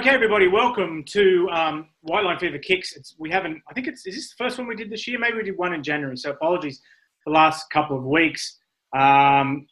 Okay, everybody, welcome to White Line Fever Kicks. Is this the first one we did this year? Maybe we did one in January, so apologies for the last couple of weeks. Some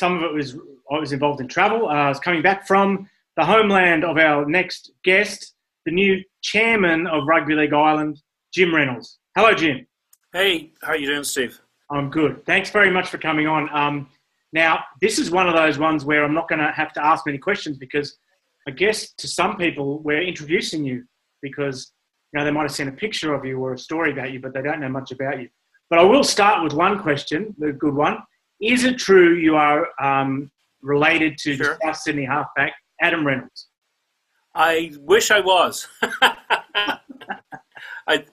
of it was, I was involved in travel. I was coming back from the homeland of our next guest, the new chairman of Rugby League Ireland, Jim Reynolds. Hello, Jim. Hey, how are you doing, Steve? I'm good. Thanks very much for coming on. Now, this is one of those ones where I'm not going to have to ask many questions because I guess to some people we're introducing you because, you know, they might have seen a picture of you or a story about you, but they don't know much about you. But I will start with one question, the good one. Is it true you are related to the South Sydney halfback, Adam Reynolds? I wish I was. I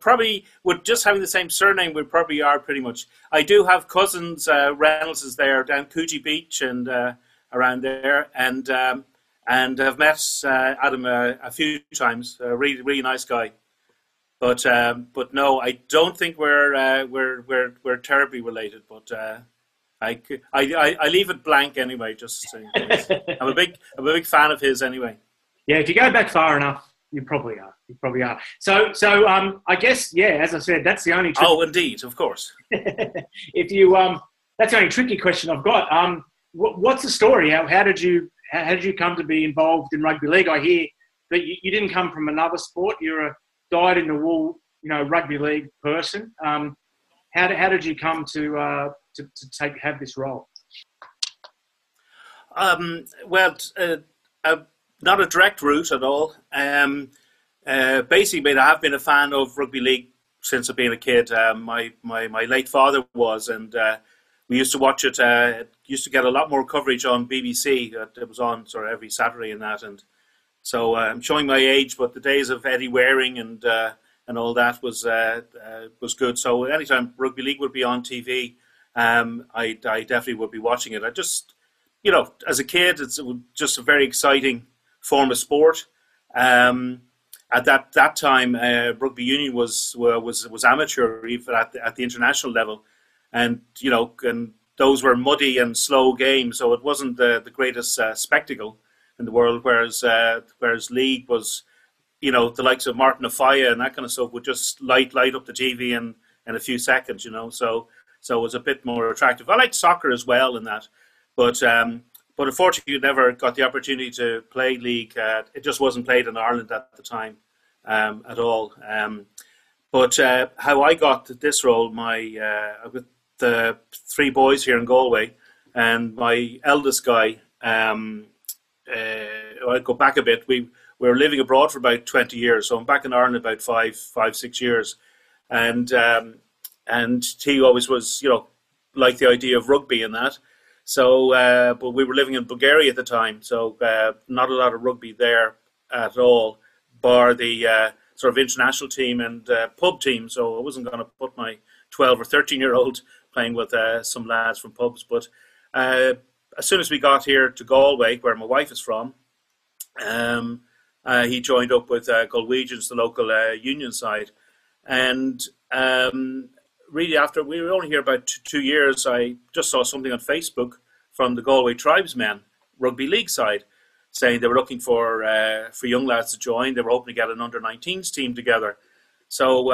probably would, just having the same surname, we probably are pretty much. I do have cousins, Reynolds is there, down Coogee Beach and around there. And I've met Adam a few times. A really, really nice guy. But no, I don't think we're terribly related. But I leave it blank anyway. Just I'm a big fan of his anyway. Yeah, if you go back far enough, you probably are. You probably are. So I guess, yeah. As I said, that's the only. Oh, indeed, of course. If you that's the only tricky question I've got. What's the story? How did you come to be involved in rugby league? I hear that you didn't come from another sport. You're a dyed-in-the-wool, you know, rugby league person. How did you come to have this role? Not a direct route at all. Basically, I have been a fan of rugby league since I've been a kid. My late father was, and we used to watch it. It used to get a lot more coverage on BBC. It was on sort of every Saturday and that. And so I'm showing my age, but the days of Eddie Waring and all that was good. So anytime rugby league would be on TV, I definitely would be watching it. I just, you know, as a kid, it was just a very exciting form of sport. At that time, rugby union was amateur, even at the international level. And, you know, and those were muddy and slow games, so it wasn't the greatest spectacle in the world, whereas league was, you know, the likes of Martin Afaia and that kind of stuff would just light up the TV in a few seconds, you know, so it was a bit more attractive. I liked soccer as well in that, but unfortunately you never got the opportunity to play league. It just wasn't played in Ireland at the time at all. But how I got this role, I've got the three boys here in Galway, and my eldest guy, I go back a bit. We were living abroad for about 20 years, so I'm back in Ireland about five, 6 years, and he always was, you know, like the idea of rugby and that. So, but we were living in Bulgaria at the time, so not a lot of rugby there at all, bar the sort of international team and pub team. So I wasn't going to put my 12 or 13-year-old playing with some lads from pubs. But as soon as we got here to Galway, where my wife is from, he joined up with Galwegians, the local union side. And really, after we were only here about 2 years, I just saw something on Facebook from the Galway Tribesmen rugby league side, saying they were looking for young lads to join. They were hoping to get an under-19s team together. So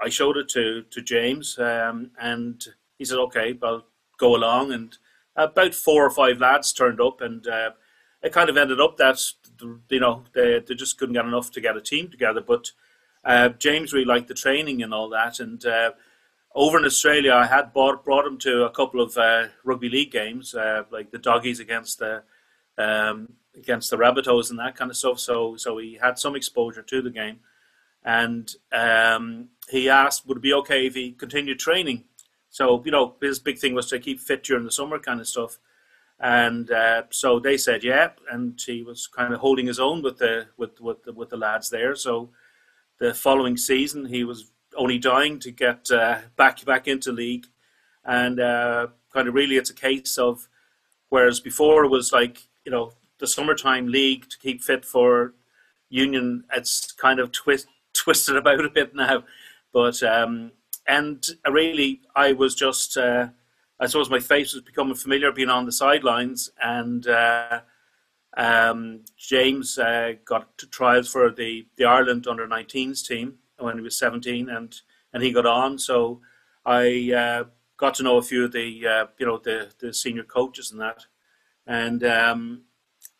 I showed it to James, and he said, okay, I'll go along. And about 4 or 5 lads turned up, and it kind of ended up that, you know, they just couldn't get enough to get a team together. But James really liked the training and all that. And over in Australia, I had brought him to a couple of rugby league games, like the Doggies against the Rabbitohs and that kind of stuff. So he had some exposure to the game. And he asked, would it be okay if he continued training? So, you know, his big thing was to keep fit during the summer kind of stuff. And so they said, yeah. And he was kind of holding his own with the lads there. So the following season, he was only dying to get back into league. And kind of really it's a case of, whereas before it was like, you know, the summertime league to keep fit for union, it's kind of twisted about a bit now. But and really I was just I suppose my face was becoming familiar being on the sidelines, and James got to trials for the Ireland under-19s team when he was 17, and he got on. So I got to know a few of the senior coaches and that,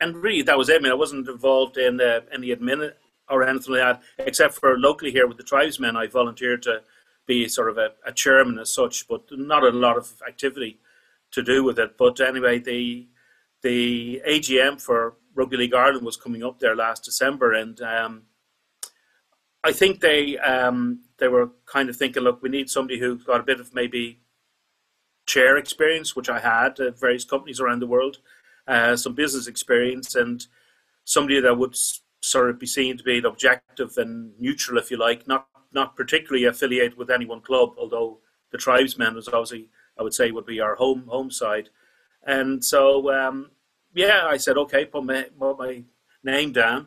and really that was it. I mean, I wasn't involved in any admin or anything like that, except for locally here with the tribesmen. I volunteered to be sort of a chairman as such, but not a lot of activity to do with it. But anyway, the AGM for Rugby League Ireland was coming up there last December, and I think they were kind of thinking, look, we need somebody who's got a bit of maybe chair experience, which I had at various companies around the world, some business experience, and somebody that would sort of be seen to be an objective and neutral, if you like, not particularly affiliated with any one club, although the tribesmen was obviously, I would say, would be our home side. And so, I said, okay, put my name down.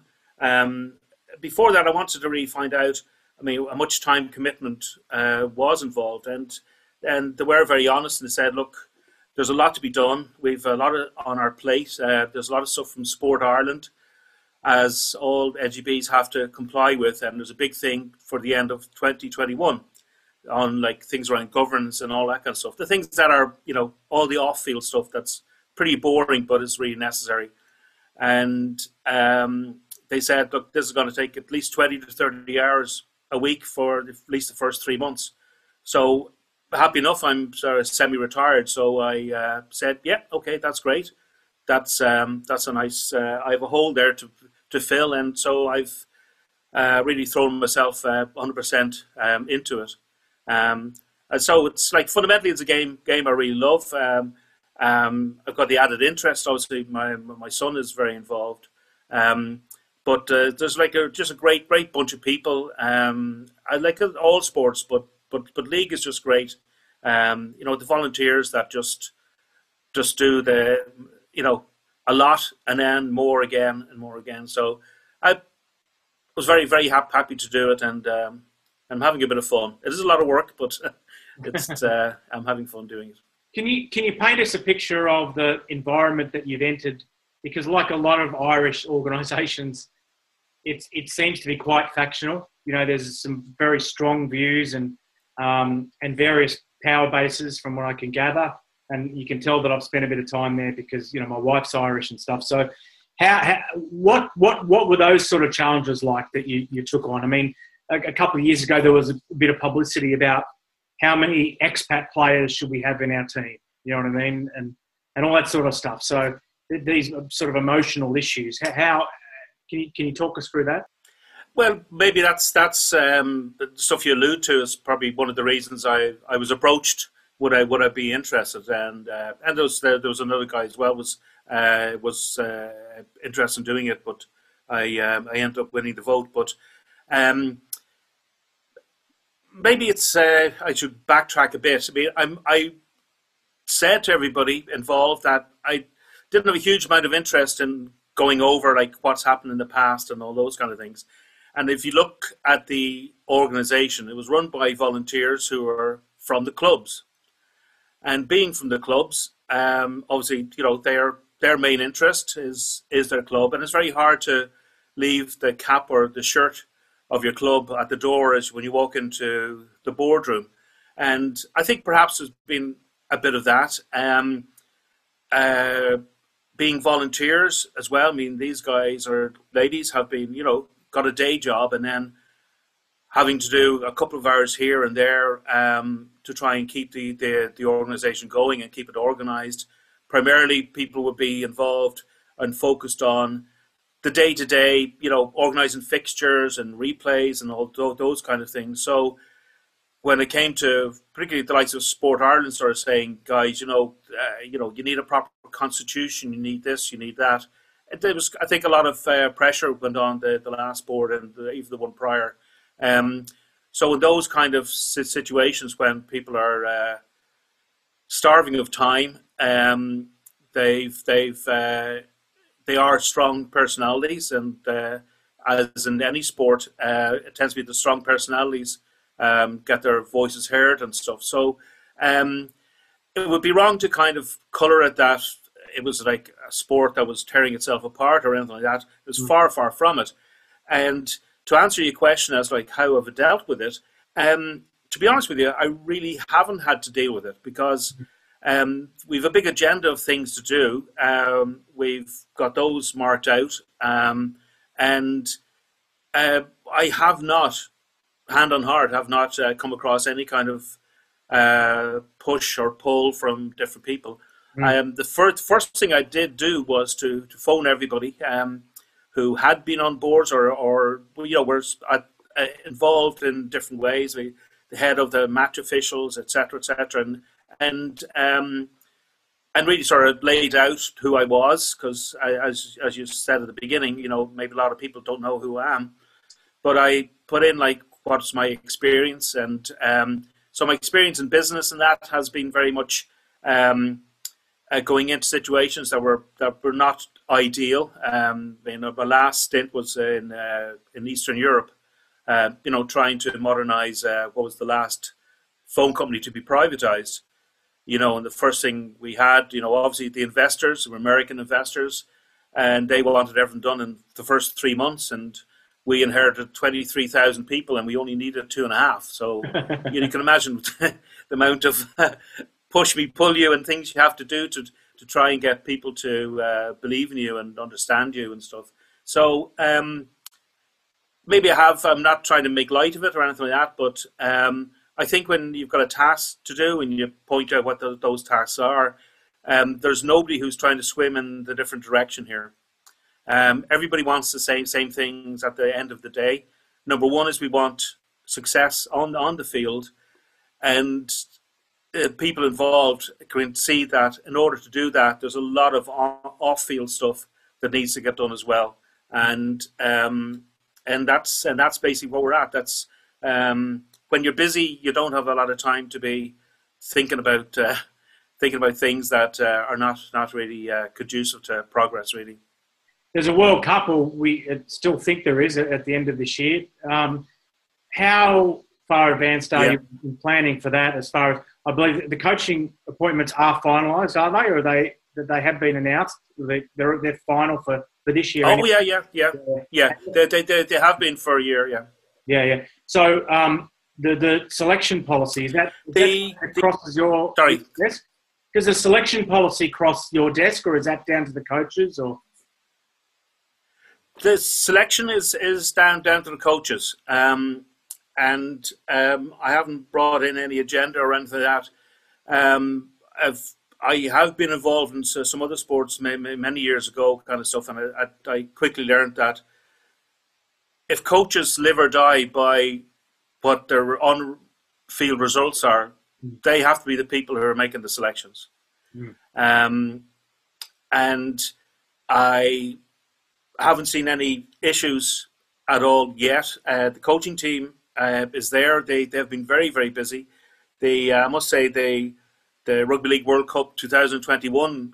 Before that, I wanted to really find out, I mean, how much time commitment was involved. And they were very honest, and they said, look, there's a lot to be done. We've a lot on our plate. There's a lot of stuff from Sport Ireland, as all LGBs have to comply with, and there's a big thing for the end of 2021 on like things around governance and all that kind of stuff. The things that are, you know, all the off-field stuff that's pretty boring, but it's really necessary. And they said, look, this is going to take at least 20 to 30 hours a week for at least the first 3 months. So happy enough, I'm sort of semi-retired. So I said, yeah, okay, that's great. That's a nice, I have a hole there to fill, and so I've really thrown myself 100% into it. And so it's like fundamentally it's a game I really love. I've got the added interest. Obviously, my son is very involved. But there's like just a great bunch of people. I like all sports, but league is just great. You know, the volunteers that just do the, you know, a lot, and then more again and more again. So I was very, very happy to do it, and I'm having a bit of fun. It is a lot of work, but it's I'm having fun doing it. Can you paint us a picture of the environment that you've entered? Because like a lot of Irish organisations, it seems to be quite factional. You know, there's some very strong views and various power bases from what I can gather. And you can tell that I've spent a bit of time there because, you know, my wife's Irish and stuff. So what were those sort of challenges like that you took on? I mean, a couple of years ago, there was a bit of publicity about how many expat players should we have in our team? You know what I mean? And all that sort of stuff. So these sort of emotional issues, how can you talk us through that? Well, maybe that's the stuff you allude to is probably one of the reasons I was approached. Would I be interested? And there was another guy as well was interested in doing it, but I ended up winning the vote. But maybe it's I should backtrack a bit. I mean, I said to everybody involved that I didn't have a huge amount of interest in going over like what's happened in the past and all those kind of things. And if you look at the organisation, it was run by volunteers who were from the clubs. And being from the clubs, obviously, you know, their main interest is their club, and it's very hard to leave the cap or the shirt of your club at the door as when you walk into the boardroom. And I think perhaps there's been a bit of that. Being volunteers as well, I mean, these guys or ladies have been, you know, got a day job and then having to do a couple of hours here and there to try and keep the organisation going and keep it organised. Primarily, people would be involved and focused on the day-to-day, you know, organising fixtures and replays and all those kind of things. So when it came to particularly the likes of Sport Ireland sort of saying, guys, you know, you need a proper constitution, you need this, you need that. There was, I think, a lot of pressure went on the last board and even the one prior. So in those kind of situations when people are starving of time, they are strong personalities, and as in any sport, it tends to be the strong personalities get their voices heard and stuff. So it would be wrong to kind of colour at that it was like a sport that was tearing itself apart or anything like that. It was far, far from it. And to answer your question as like how have I dealt with it, to be honest with you, I really haven't had to deal with it because we've a big agenda of things to do. We've got those marked out, and I have not, hand on heart, have not come across any kind of push or pull from different people. The first thing I did do was to phone everybody who had been on boards or you know, were involved in different ways. The head of the match officials, etc., etc., and really sort of laid out who I was, because as you said at the beginning, you know, maybe a lot of people don't know who I am, but I put in like what's my experience, and so my experience in business and that has been very much. Going into situations that were not ideal. You know, my last stint was in Eastern Europe. You know, trying to modernise what was the last phone company to be privatised. You know, and the first thing we had, you know, obviously the investors were American investors, and they wanted everything done in the first 3 months. And we inherited 23,000 people, and we only needed 2.5. So you know, you can imagine the amount of push me, pull you, and things you have to do to try and get people to believe in you and understand you and stuff. So maybe I have, I'm not trying to make light of it or anything like that, but I think when you've got a task to do and you point out what those tasks are, there's nobody who's trying to swim in the different direction here. Everybody wants the same things at the end of the day. Number one is we want success on the field, and people involved can see that in order to do that, there's a lot of off-field stuff that needs to get done as well, and that's basically what we're at. That's when you're busy, you don't have a lot of time to be thinking about things that are not really conducive to progress. Really, there's a World Cup, or we still think there is at the end of this year. How far advanced are you in planning for that? As far as I believe the coaching appointments are finalised, are they? Or they have been announced? They're final for this year? Oh, yeah. They have been for a year, yeah. So the selection policy, is that crosses your desk? Does the selection policy cross your desk, or is that down to the coaches? Or the selection is down to the coaches. And I haven't brought in any agenda or anything like that. I have been involved in some other sports many years ago, kind of stuff, and I quickly learned that if coaches live or die by what their on-field results are, they have to be the people who are making the selections. And I haven't seen any issues at all yet. The coaching team is there. They've been very, very busy. I must say the Rugby League World Cup 2021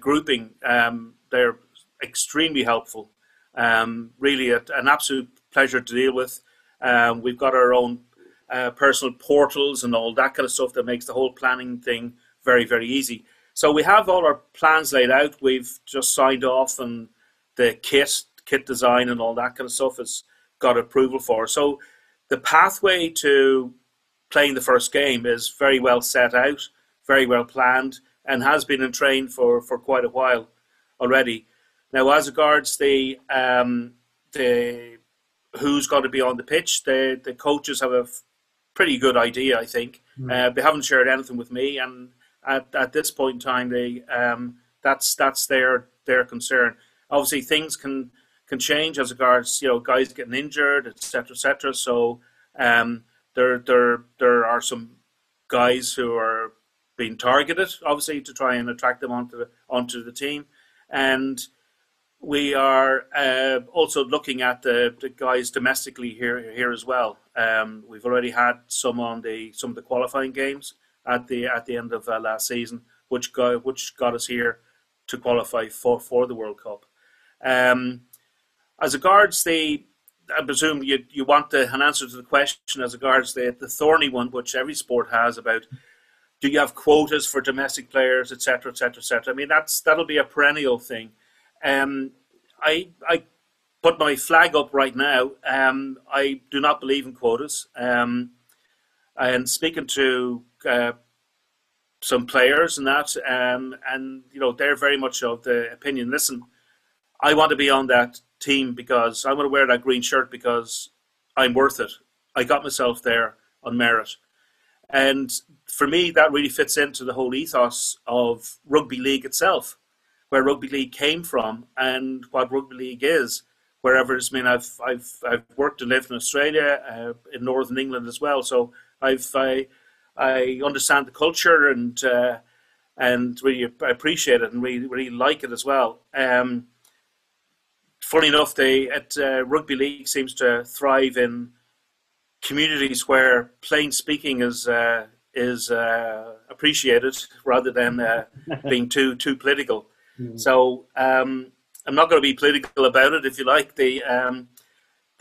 grouping, they're extremely helpful. Really an absolute pleasure to deal with. We've got our own personal portals and all that kind of stuff that makes the whole planning thing very, very easy. So we have all our plans laid out. We've just signed off on the kit design and all that kind of stuff has got approval for. So the pathway to playing the first game is very well set out, very well planned, and has been in train for quite a while already. Now, as regards the who's got to be on the pitch, the coaches have a pretty good idea, I think. They haven't shared anything with me, and at this point in time, that's their concern. Obviously, things can change as regards, you know, guys getting injured, etc., etc. So there are some guys who are being targeted, obviously, to try and attract them onto the team, and we are also looking at the guys domestically here as well. We've already had some on some of the qualifying games at the end of last season, which got us here to qualify for the World Cup. As regards I presume you want an answer to the question as regards the thorny one, which every sport has, about Do you have quotas for domestic players, etc., etc., etc.? I mean, that'll be a perennial thing. I put my flag up right now. I do not believe in quotas. And speaking to some players and that, and you know, they're very much of the opinion. Listen, I want to be on that team because I want to wear that green shirt because I'm worth it. I got myself there on merit. And for me, that really fits into the whole ethos of rugby league itself, where rugby league came from and what rugby league is, wherever it's been. I've worked and lived in Australia, in Northern England as well. So I understand the culture and really appreciate it and really like it as well. Funny enough, rugby league seems to thrive in communities where plain speaking is appreciated rather than being too political. Mm. So I'm not going to be political about it, if you like. The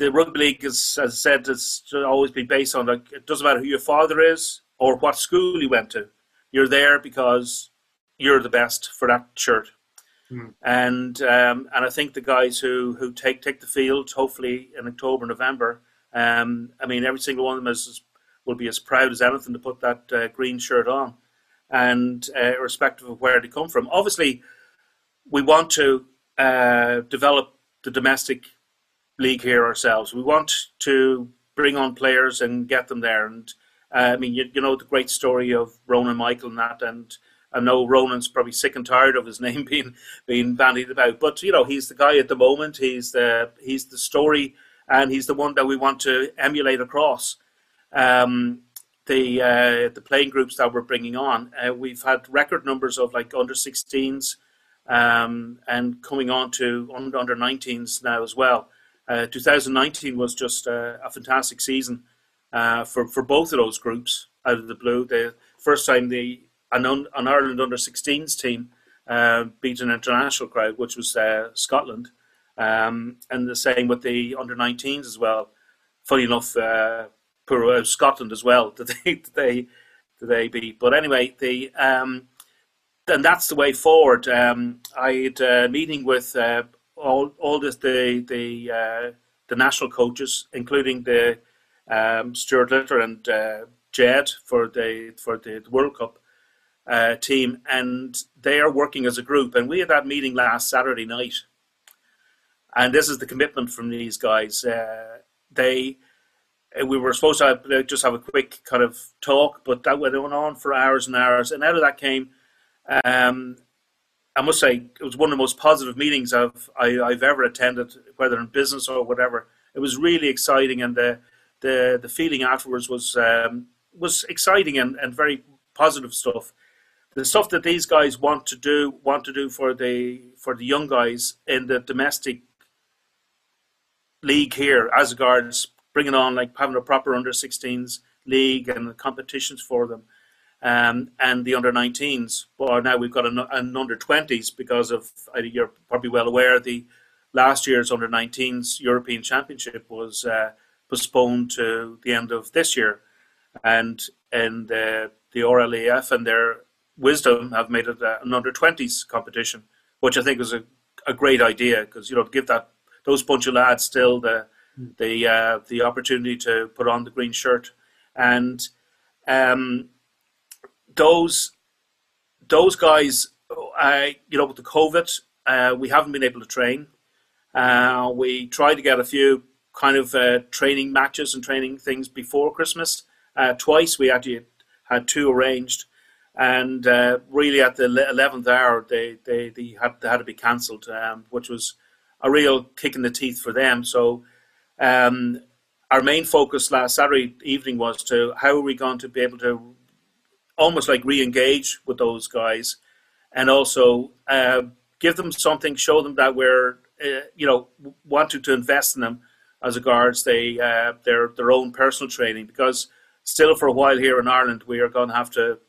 rugby league is, as I said, should always be based on, like, it doesn't matter who your father is or what school you went to. You're there because you're the best for that shirt. Mm. And I think the guys who take the field, hopefully in October, November. I mean, every single one of them will be as proud as anything to put that green shirt on, and irrespective of where they come from. Obviously, we want to develop the domestic league here ourselves. We want to bring on players and get them there. And I mean, you know the great story of Ronan Michael and that. And I know Ronan's probably sick and tired of his name being bandied about, but you know, he's the guy at the moment. He's the story. And he's the one that we want to emulate across the playing groups that we're bringing on. We've had record numbers of like under-16s and coming on to under-19s now as well. 2019 was just a fantastic season for both of those groups out of the blue. The first time an Ireland under-16s team beat an international crowd, which was Scotland. And the same with the under-19s as well. Funny enough, poor Scotland as well that they beat. But anyway, and that's the way forward. I had a meeting with all the national coaches, including the Stuart Litter and Jed for the World Cup team, and they are working as a group. And we had that meeting last Saturday night. And this is the commitment from these guys. We were supposed to just have a quick kind of talk, but that went on for hours and hours. And out of that came, I must say, it was one of the most positive meetings I've ever attended, whether in business or whatever. It was really exciting, and the feeling afterwards was exciting and very positive stuff. The stuff that these guys want to do for the young guys in the domestic league here, as regards bringing on, like, having a proper under-16s league and the competitions for them, and the under-19s. Well, now we've got an under-20s because of, you're probably well aware, the last year's under-19s European Championship was postponed to the end of this year, and the RLAF and their wisdom have made it an under-20s competition, which I think is a great idea, because, you know, to give those bunch of lads still the opportunity to put on the green shirt. And those guys, you know, with the COVID, we haven't been able to train. We tried to get a few kind of training matches and training things before Christmas. Twice we actually had two arranged. And really, at the 11th hour, they had to be cancelled, which was a real kick in the teeth for them. So our main focus last Saturday evening was to how are we going to be able to almost like re-engage with those guys, and also give them something, show them that we're you know, wanting to invest in them as regards their own personal training, because still for a while here in Ireland we are going to have to.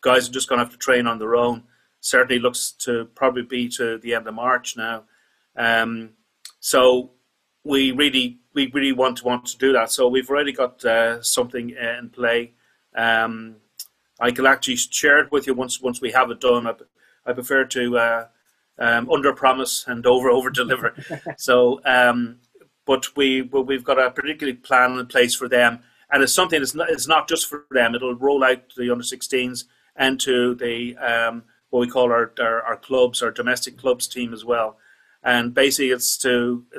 Guys are just going to have to train on their own. Certainly looks to probably be to the end of March now. So we really want to do that. So we've already got something in play I can actually share it with you once we have it done. I prefer to under promise and over deliver. So, but we've got a particular plan in place for them, and it's something that's not just for them. It'll roll out to the under-16s and to the what we call our clubs, our domestic clubs team as well. And basically, it's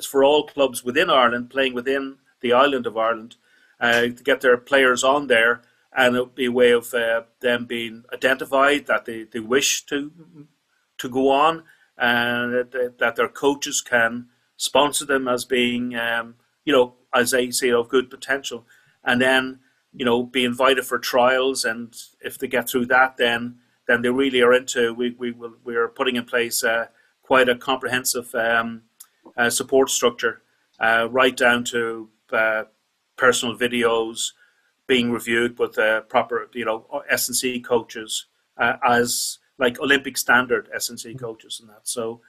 for all clubs within Ireland playing within the island of Ireland to get their players on there, and it'll be a way of them being identified that they wish to go on, and that their coaches can sponsor them as being as they say of good potential, and then be invited for trials, and if they get through that, then they really are into. We are putting in place quite a comprehensive support structure, right down to personal videos being reviewed with proper S&C coaches as like Olympic standard S&C coaches and that. So,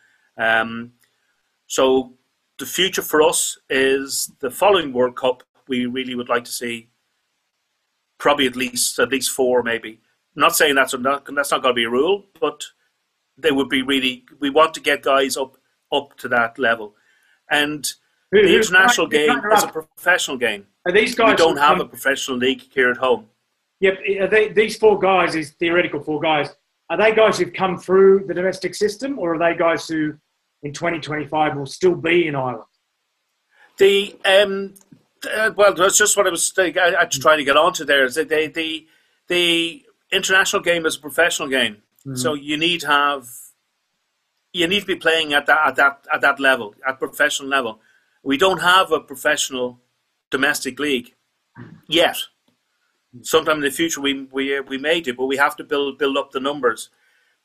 so the future for us is the following World Cup. We really would like to see probably at least four, maybe. I'm not saying that's not going to be a rule, but they would be really. We want to get guys up to that level, and the international game is a professional game. Are these guys? We don't have a professional league here at home. Yep, are these four guys, these theoretical four guys, are they guys who've come through the domestic system, or are they guys who, in 2025, will still be in Ireland? Well, that's just what I was actually trying to get onto there. Is that the international game is a professional game, mm-hmm. So you need to be playing at that level, at professional level. We don't have a professional domestic league yet. Sometime in the future we may do, but we have to build up the numbers.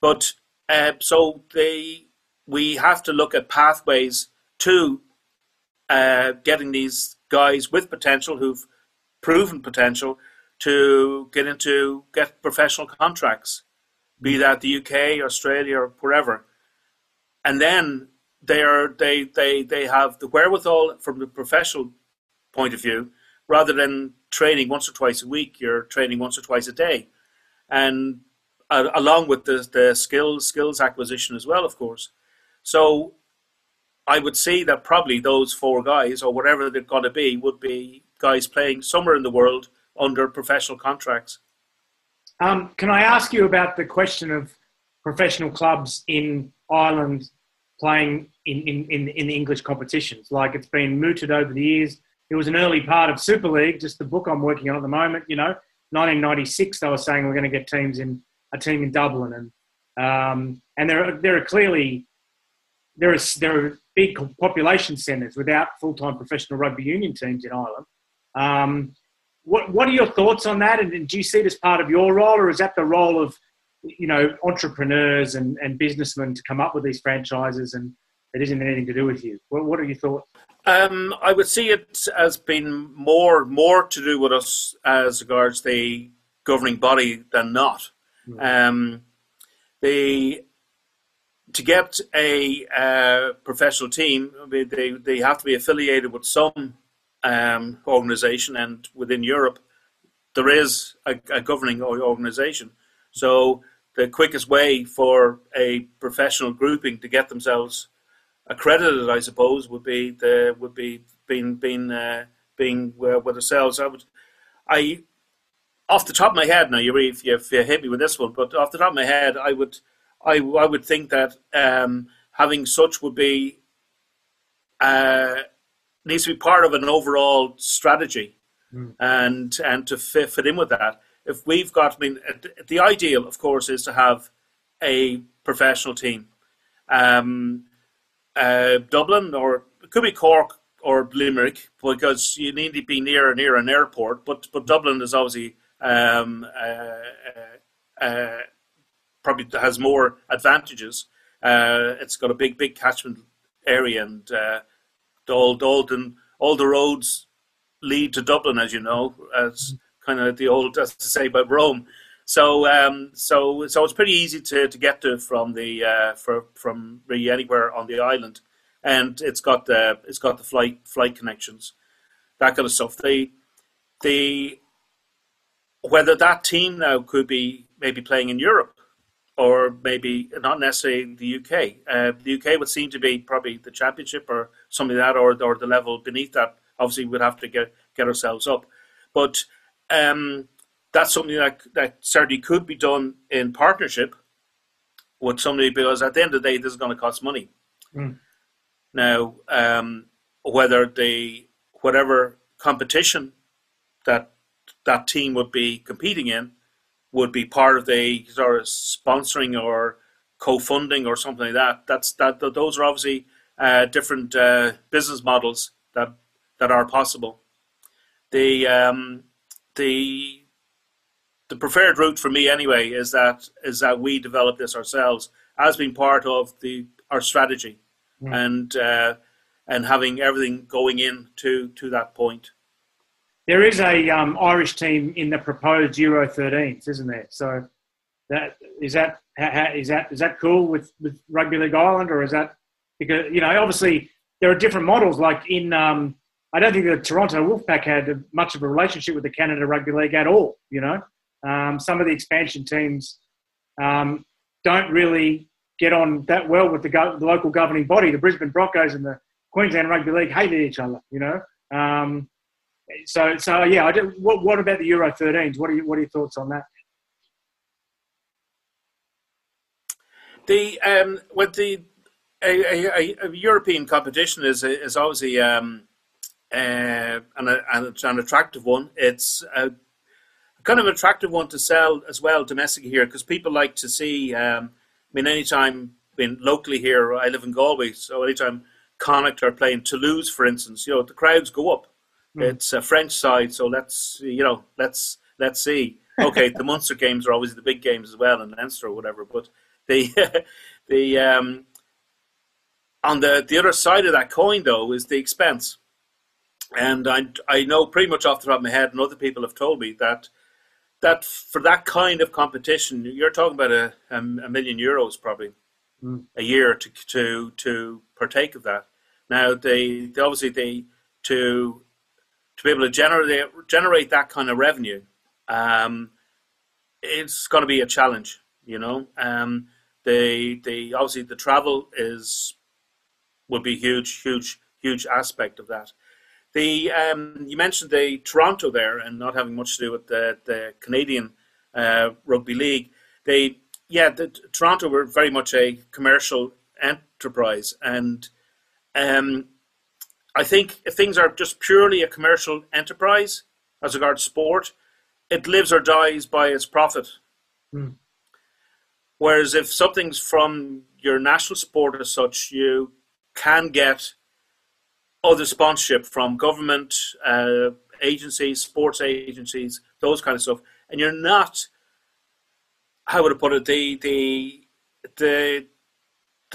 But so we have to look at pathways to getting these guys with potential, who've proven potential, to get professional contracts, be that the UK, Australia, or wherever, and then they have the wherewithal from the professional point of view, rather than training once or twice a week, you're training once or twice a day, and along with the skills acquisition as well, of course. So I would say that probably those four guys, or whatever they're going to be, would be guys playing somewhere in the world under professional contracts. Can I ask you about the question of professional clubs in Ireland playing in the English competitions? Like, it's been mooted over the years. It was an early part of Super League, just the book I'm working on at the moment, 1996, they were saying we're going to get a team in Dublin. And there are big population centres without full-time professional rugby union teams in Ireland. What are your thoughts on that? And do you see it as part of your role, or is that the role of, entrepreneurs and businessmen to come up with these franchises, and it isn't anything to do with you? What are your thoughts? I would see it as being more to do with us as regards the governing body than not. Mm. To get a professional team, they have to be affiliated with some organisation, and within Europe, there is a governing organisation. So the quickest way for a professional grouping to get themselves accredited, I suppose, would be being with ourselves. I off the top of my head now, if you hit me with this one, but off the top of my head, I would think that having such would be needs to be part of an overall strategy, and to fit in with that. If we've got, the ideal, of course, is to have a professional team. Dublin, or it could be Cork or Limerick, because you need to be near an airport. But Dublin is obviously probably has more advantages. It's got a big catchment area, and all the roads lead to Dublin, as you know, as kind of the old, as to say, about Rome. So so it's pretty easy to get to from really anywhere on the island, and it's got the flight connections, that kind of stuff. The whether that team now could be maybe playing in Europe or maybe not necessarily the UK. The UK would seem to be probably the championship or something like that, or the level beneath that. Obviously, we'd have to get ourselves up. But that's something that certainly could be done in partnership with somebody, because at the end of the day, this is going to cost money. Mm. Now, whatever competition that team would be competing in would be part of the sort of sponsoring or co-funding or something like that. Those are obviously different business models that are possible. The preferred route for me anyway is that we develop this ourselves as being part of our strategy, and having everything going into that point. There is a Irish team in the proposed Euro 13s, isn't there? So is that cool with Rugby League Ireland, or is that because, you know, obviously there are different models. Like in I don't think the Toronto Wolfpack had much of a relationship with the Canada Rugby League at all. You know, some of the expansion teams don't really get on that well with the local governing body. The Brisbane Broncos and the Queensland Rugby League hated each other. You know. So yeah. What about the Euro 13s? What are your thoughts on that? A European competition is obviously an attractive one. It's kind of an attractive one to sell as well domestically here, because people like to see. Locally here, I live in Galway, so anytime Connacht are playing Toulouse, for instance, you know, the crowds go up. It's a French side, so let's see. Okay, the Munster games are always the big games as well, and Leinster or whatever. But on the other side of that coin, though, is the expense. And I know pretty much off the top of my head, and other people have told me that for that kind of competition, you're talking about a €1 million probably a year to partake of that. Now to be able to generate that kind of revenue, it's going to be a challenge, you know. Obviously the travel would be huge aspect of that. You mentioned the Toronto there, and not having much to do with the Canadian Rugby League. Toronto were very much a commercial enterprise, and I think if things are just purely a commercial enterprise as regards sport, it lives or dies by its profit. Mm. Whereas if something's from your national sport as such, you can get other sponsorship from government, agencies, sports agencies, those kind of stuff. And you're not, how would I put it, the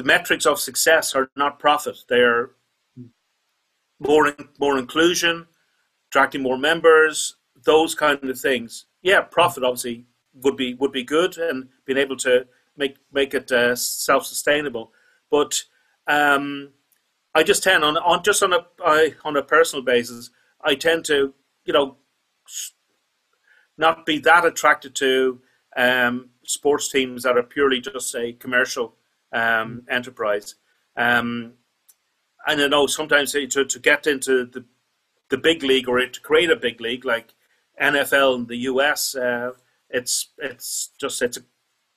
metrics of success are not profit. They're more inclusion, attracting more members, those kind of things. Yeah, profit obviously would be good, and being able to make it self-sustainable. But I just tend on a personal basis, I tend to, you know, not be that attracted to sports teams that are purely just a commercial enterprise. And I know sometimes to get into the big league, or to create a big league like NFL in the US,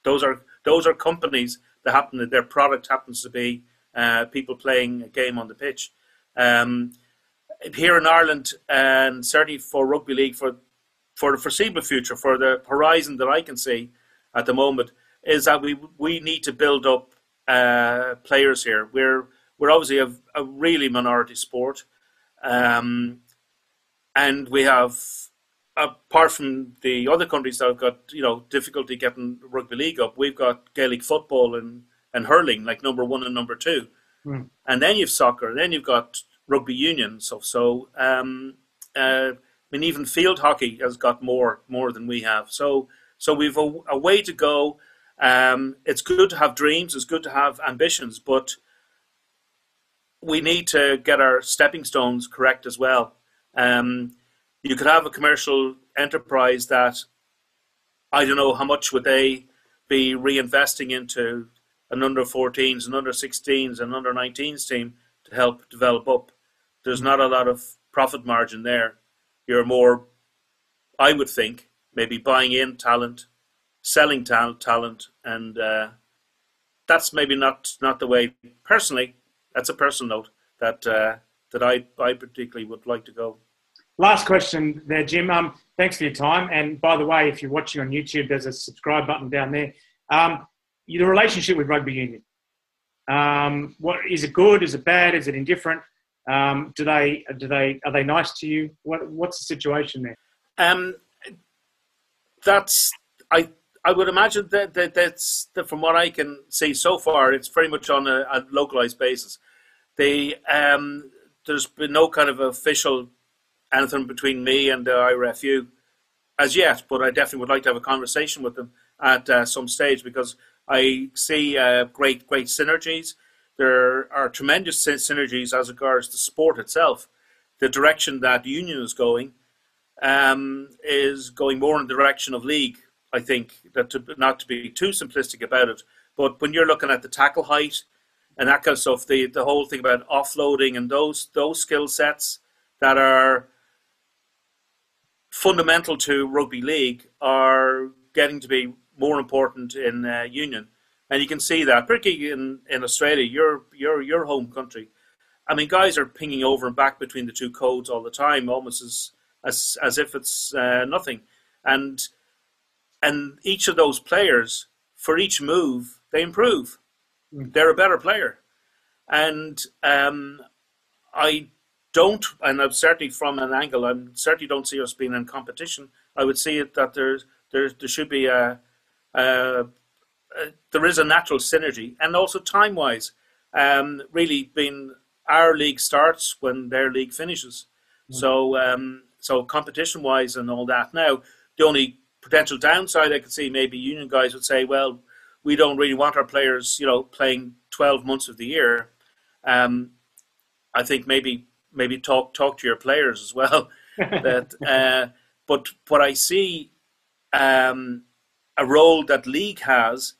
those are companies that happen. Their product happens to be people playing a game on the pitch. Here in Ireland, and certainly for rugby league, for the foreseeable future, for the horizon that I can see at the moment, is that we need to build up players here. We're obviously a really minority sport, and we have, apart from the other countries that have got, you know, difficulty getting rugby league up, we've got Gaelic football and hurling, like number 1 and number 2, and then you've soccer, and then you've got rugby union. So I mean, even field hockey has got more than we have. So we've a way to go. It's good to have dreams. It's good to have ambitions, but we need to get our stepping stones correct as well. You could have a commercial enterprise that I don't know how much would they be reinvesting into an under-14s, an under-16s, an under-19s team to help develop up. There's not a lot of profit margin there. You're more, I would think, maybe buying in talent, selling talent, and that's maybe not the way, personally, that's a personal note, that I particularly would like to go. Last question there, Jim. Thanks for your time. And by the way, if you're watching on YouTube, there's a subscribe button down there. Your relationship with rugby union. What is it? Good? Is it bad? Is it indifferent? Are they nice to you? What's the situation there? I would imagine that from what I can see so far, it's very much on a localized basis. There's been no kind of official anything between me and the IRFU as yet, but I definitely would like to have a conversation with them at some stage, because I see great synergies. There are tremendous synergies as regards the sport itself. The direction that the union is going more in the direction of league, I think, not to be too simplistic about it. But when you're looking at the tackle height and that kind of stuff, the whole thing about offloading and those skill sets that are fundamental to rugby league are getting to be more important in union. And you can see that, particularly in Australia, your home country. I mean, guys are pinging over and back between the two codes all the time, almost as if it's nothing. And each of those players, for each move, they improve. They're a better player. And I certainly don't see us being in competition. I would see it that there should be there is a natural synergy, and also time-wise, really being our league starts when their league finishes. Mm. So competition-wise and all that. Now, the only potential downside I could see, maybe union guys would say, well, we don't really want our players, playing 12 months of the year. I think maybe talk to your players as well. But what I see a role that league has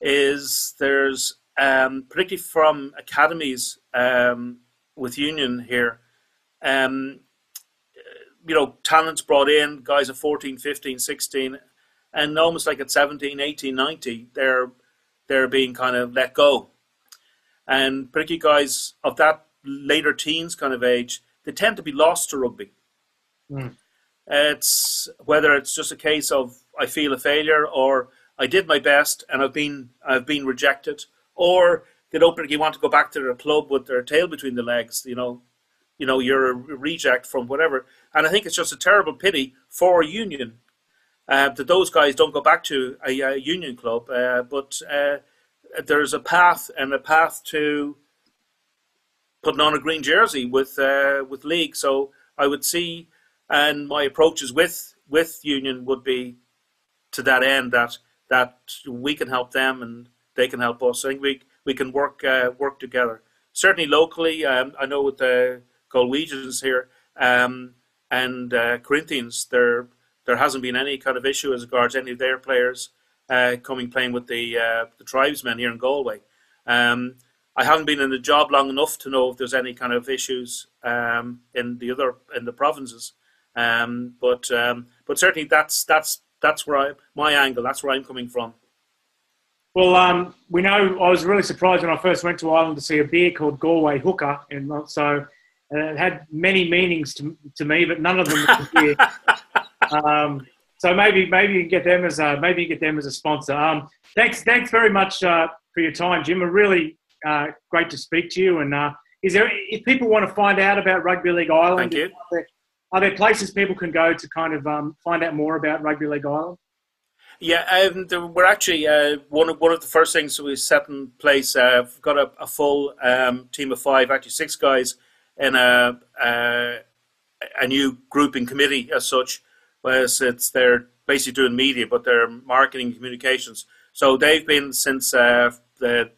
is there's particularly from academies with union here, talent's brought in, guys are 14, 15, 16, and almost like at 17, 18, 19, they're being kind of let go. And particularly guys of that later teens kind of age, they tend to be lost to rugby. Mm. It's whether it's just a case of I feel a failure, or I did my best and I've been rejected, or they don't particularly want to go back to their club with their tail between the legs. You're a reject from whatever. And I think it's just a terrible pity for a union that those guys don't go back to a union club. But there's a path to putting on a green jersey with league. So I would see, and my approaches with union would be to that end, that we can help them and they can help us. I think we can work together. Certainly locally, I know with the Galwegians here and Corinthians, there hasn't been any kind of issue as regards any of their players playing with the tribesmen here in Galway. I haven't been in the job long enough to know if there's any kind of issues in the provinces. But certainly that's where my angle. That's where I'm coming from. Well, we know I was really surprised when I first went to Ireland to see a beer called Galway Hooker, and so it had many meanings to me, but none of them was beer. So maybe you can get them as a sponsor. Thanks very much for your time, Jim. Really great to speak to you. And if people want to find out about Rugby League Ireland, thank you. Are there places people can go to kind of find out more about Rugby League Ireland? Yeah, we're actually one of the first things we set in place. We've got a full team of 5, actually 6 guys, in a new grouping committee as such. Whereas they're basically doing media, but they're marketing and communications. So they've been since about the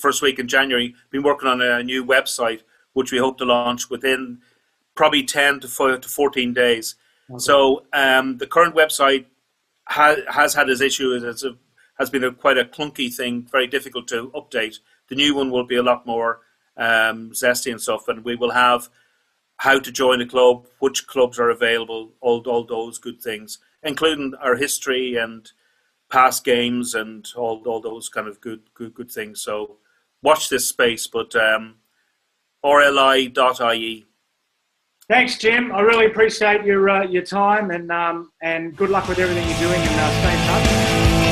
first week in January, been working on a new website, which we hope to launch within probably 10 to 14 days. Okay. So the current website has had his issues. Has been quite a clunky thing, very difficult to update. The new one will be a lot more zesty and stuff, and we will have how to join a club, which clubs are available, all those good things, including our history and past games and all those kind of good things. So watch this space, but rli.ie. Thanks, Jim. I really appreciate your time, and good luck with everything you're doing, and stay in touch.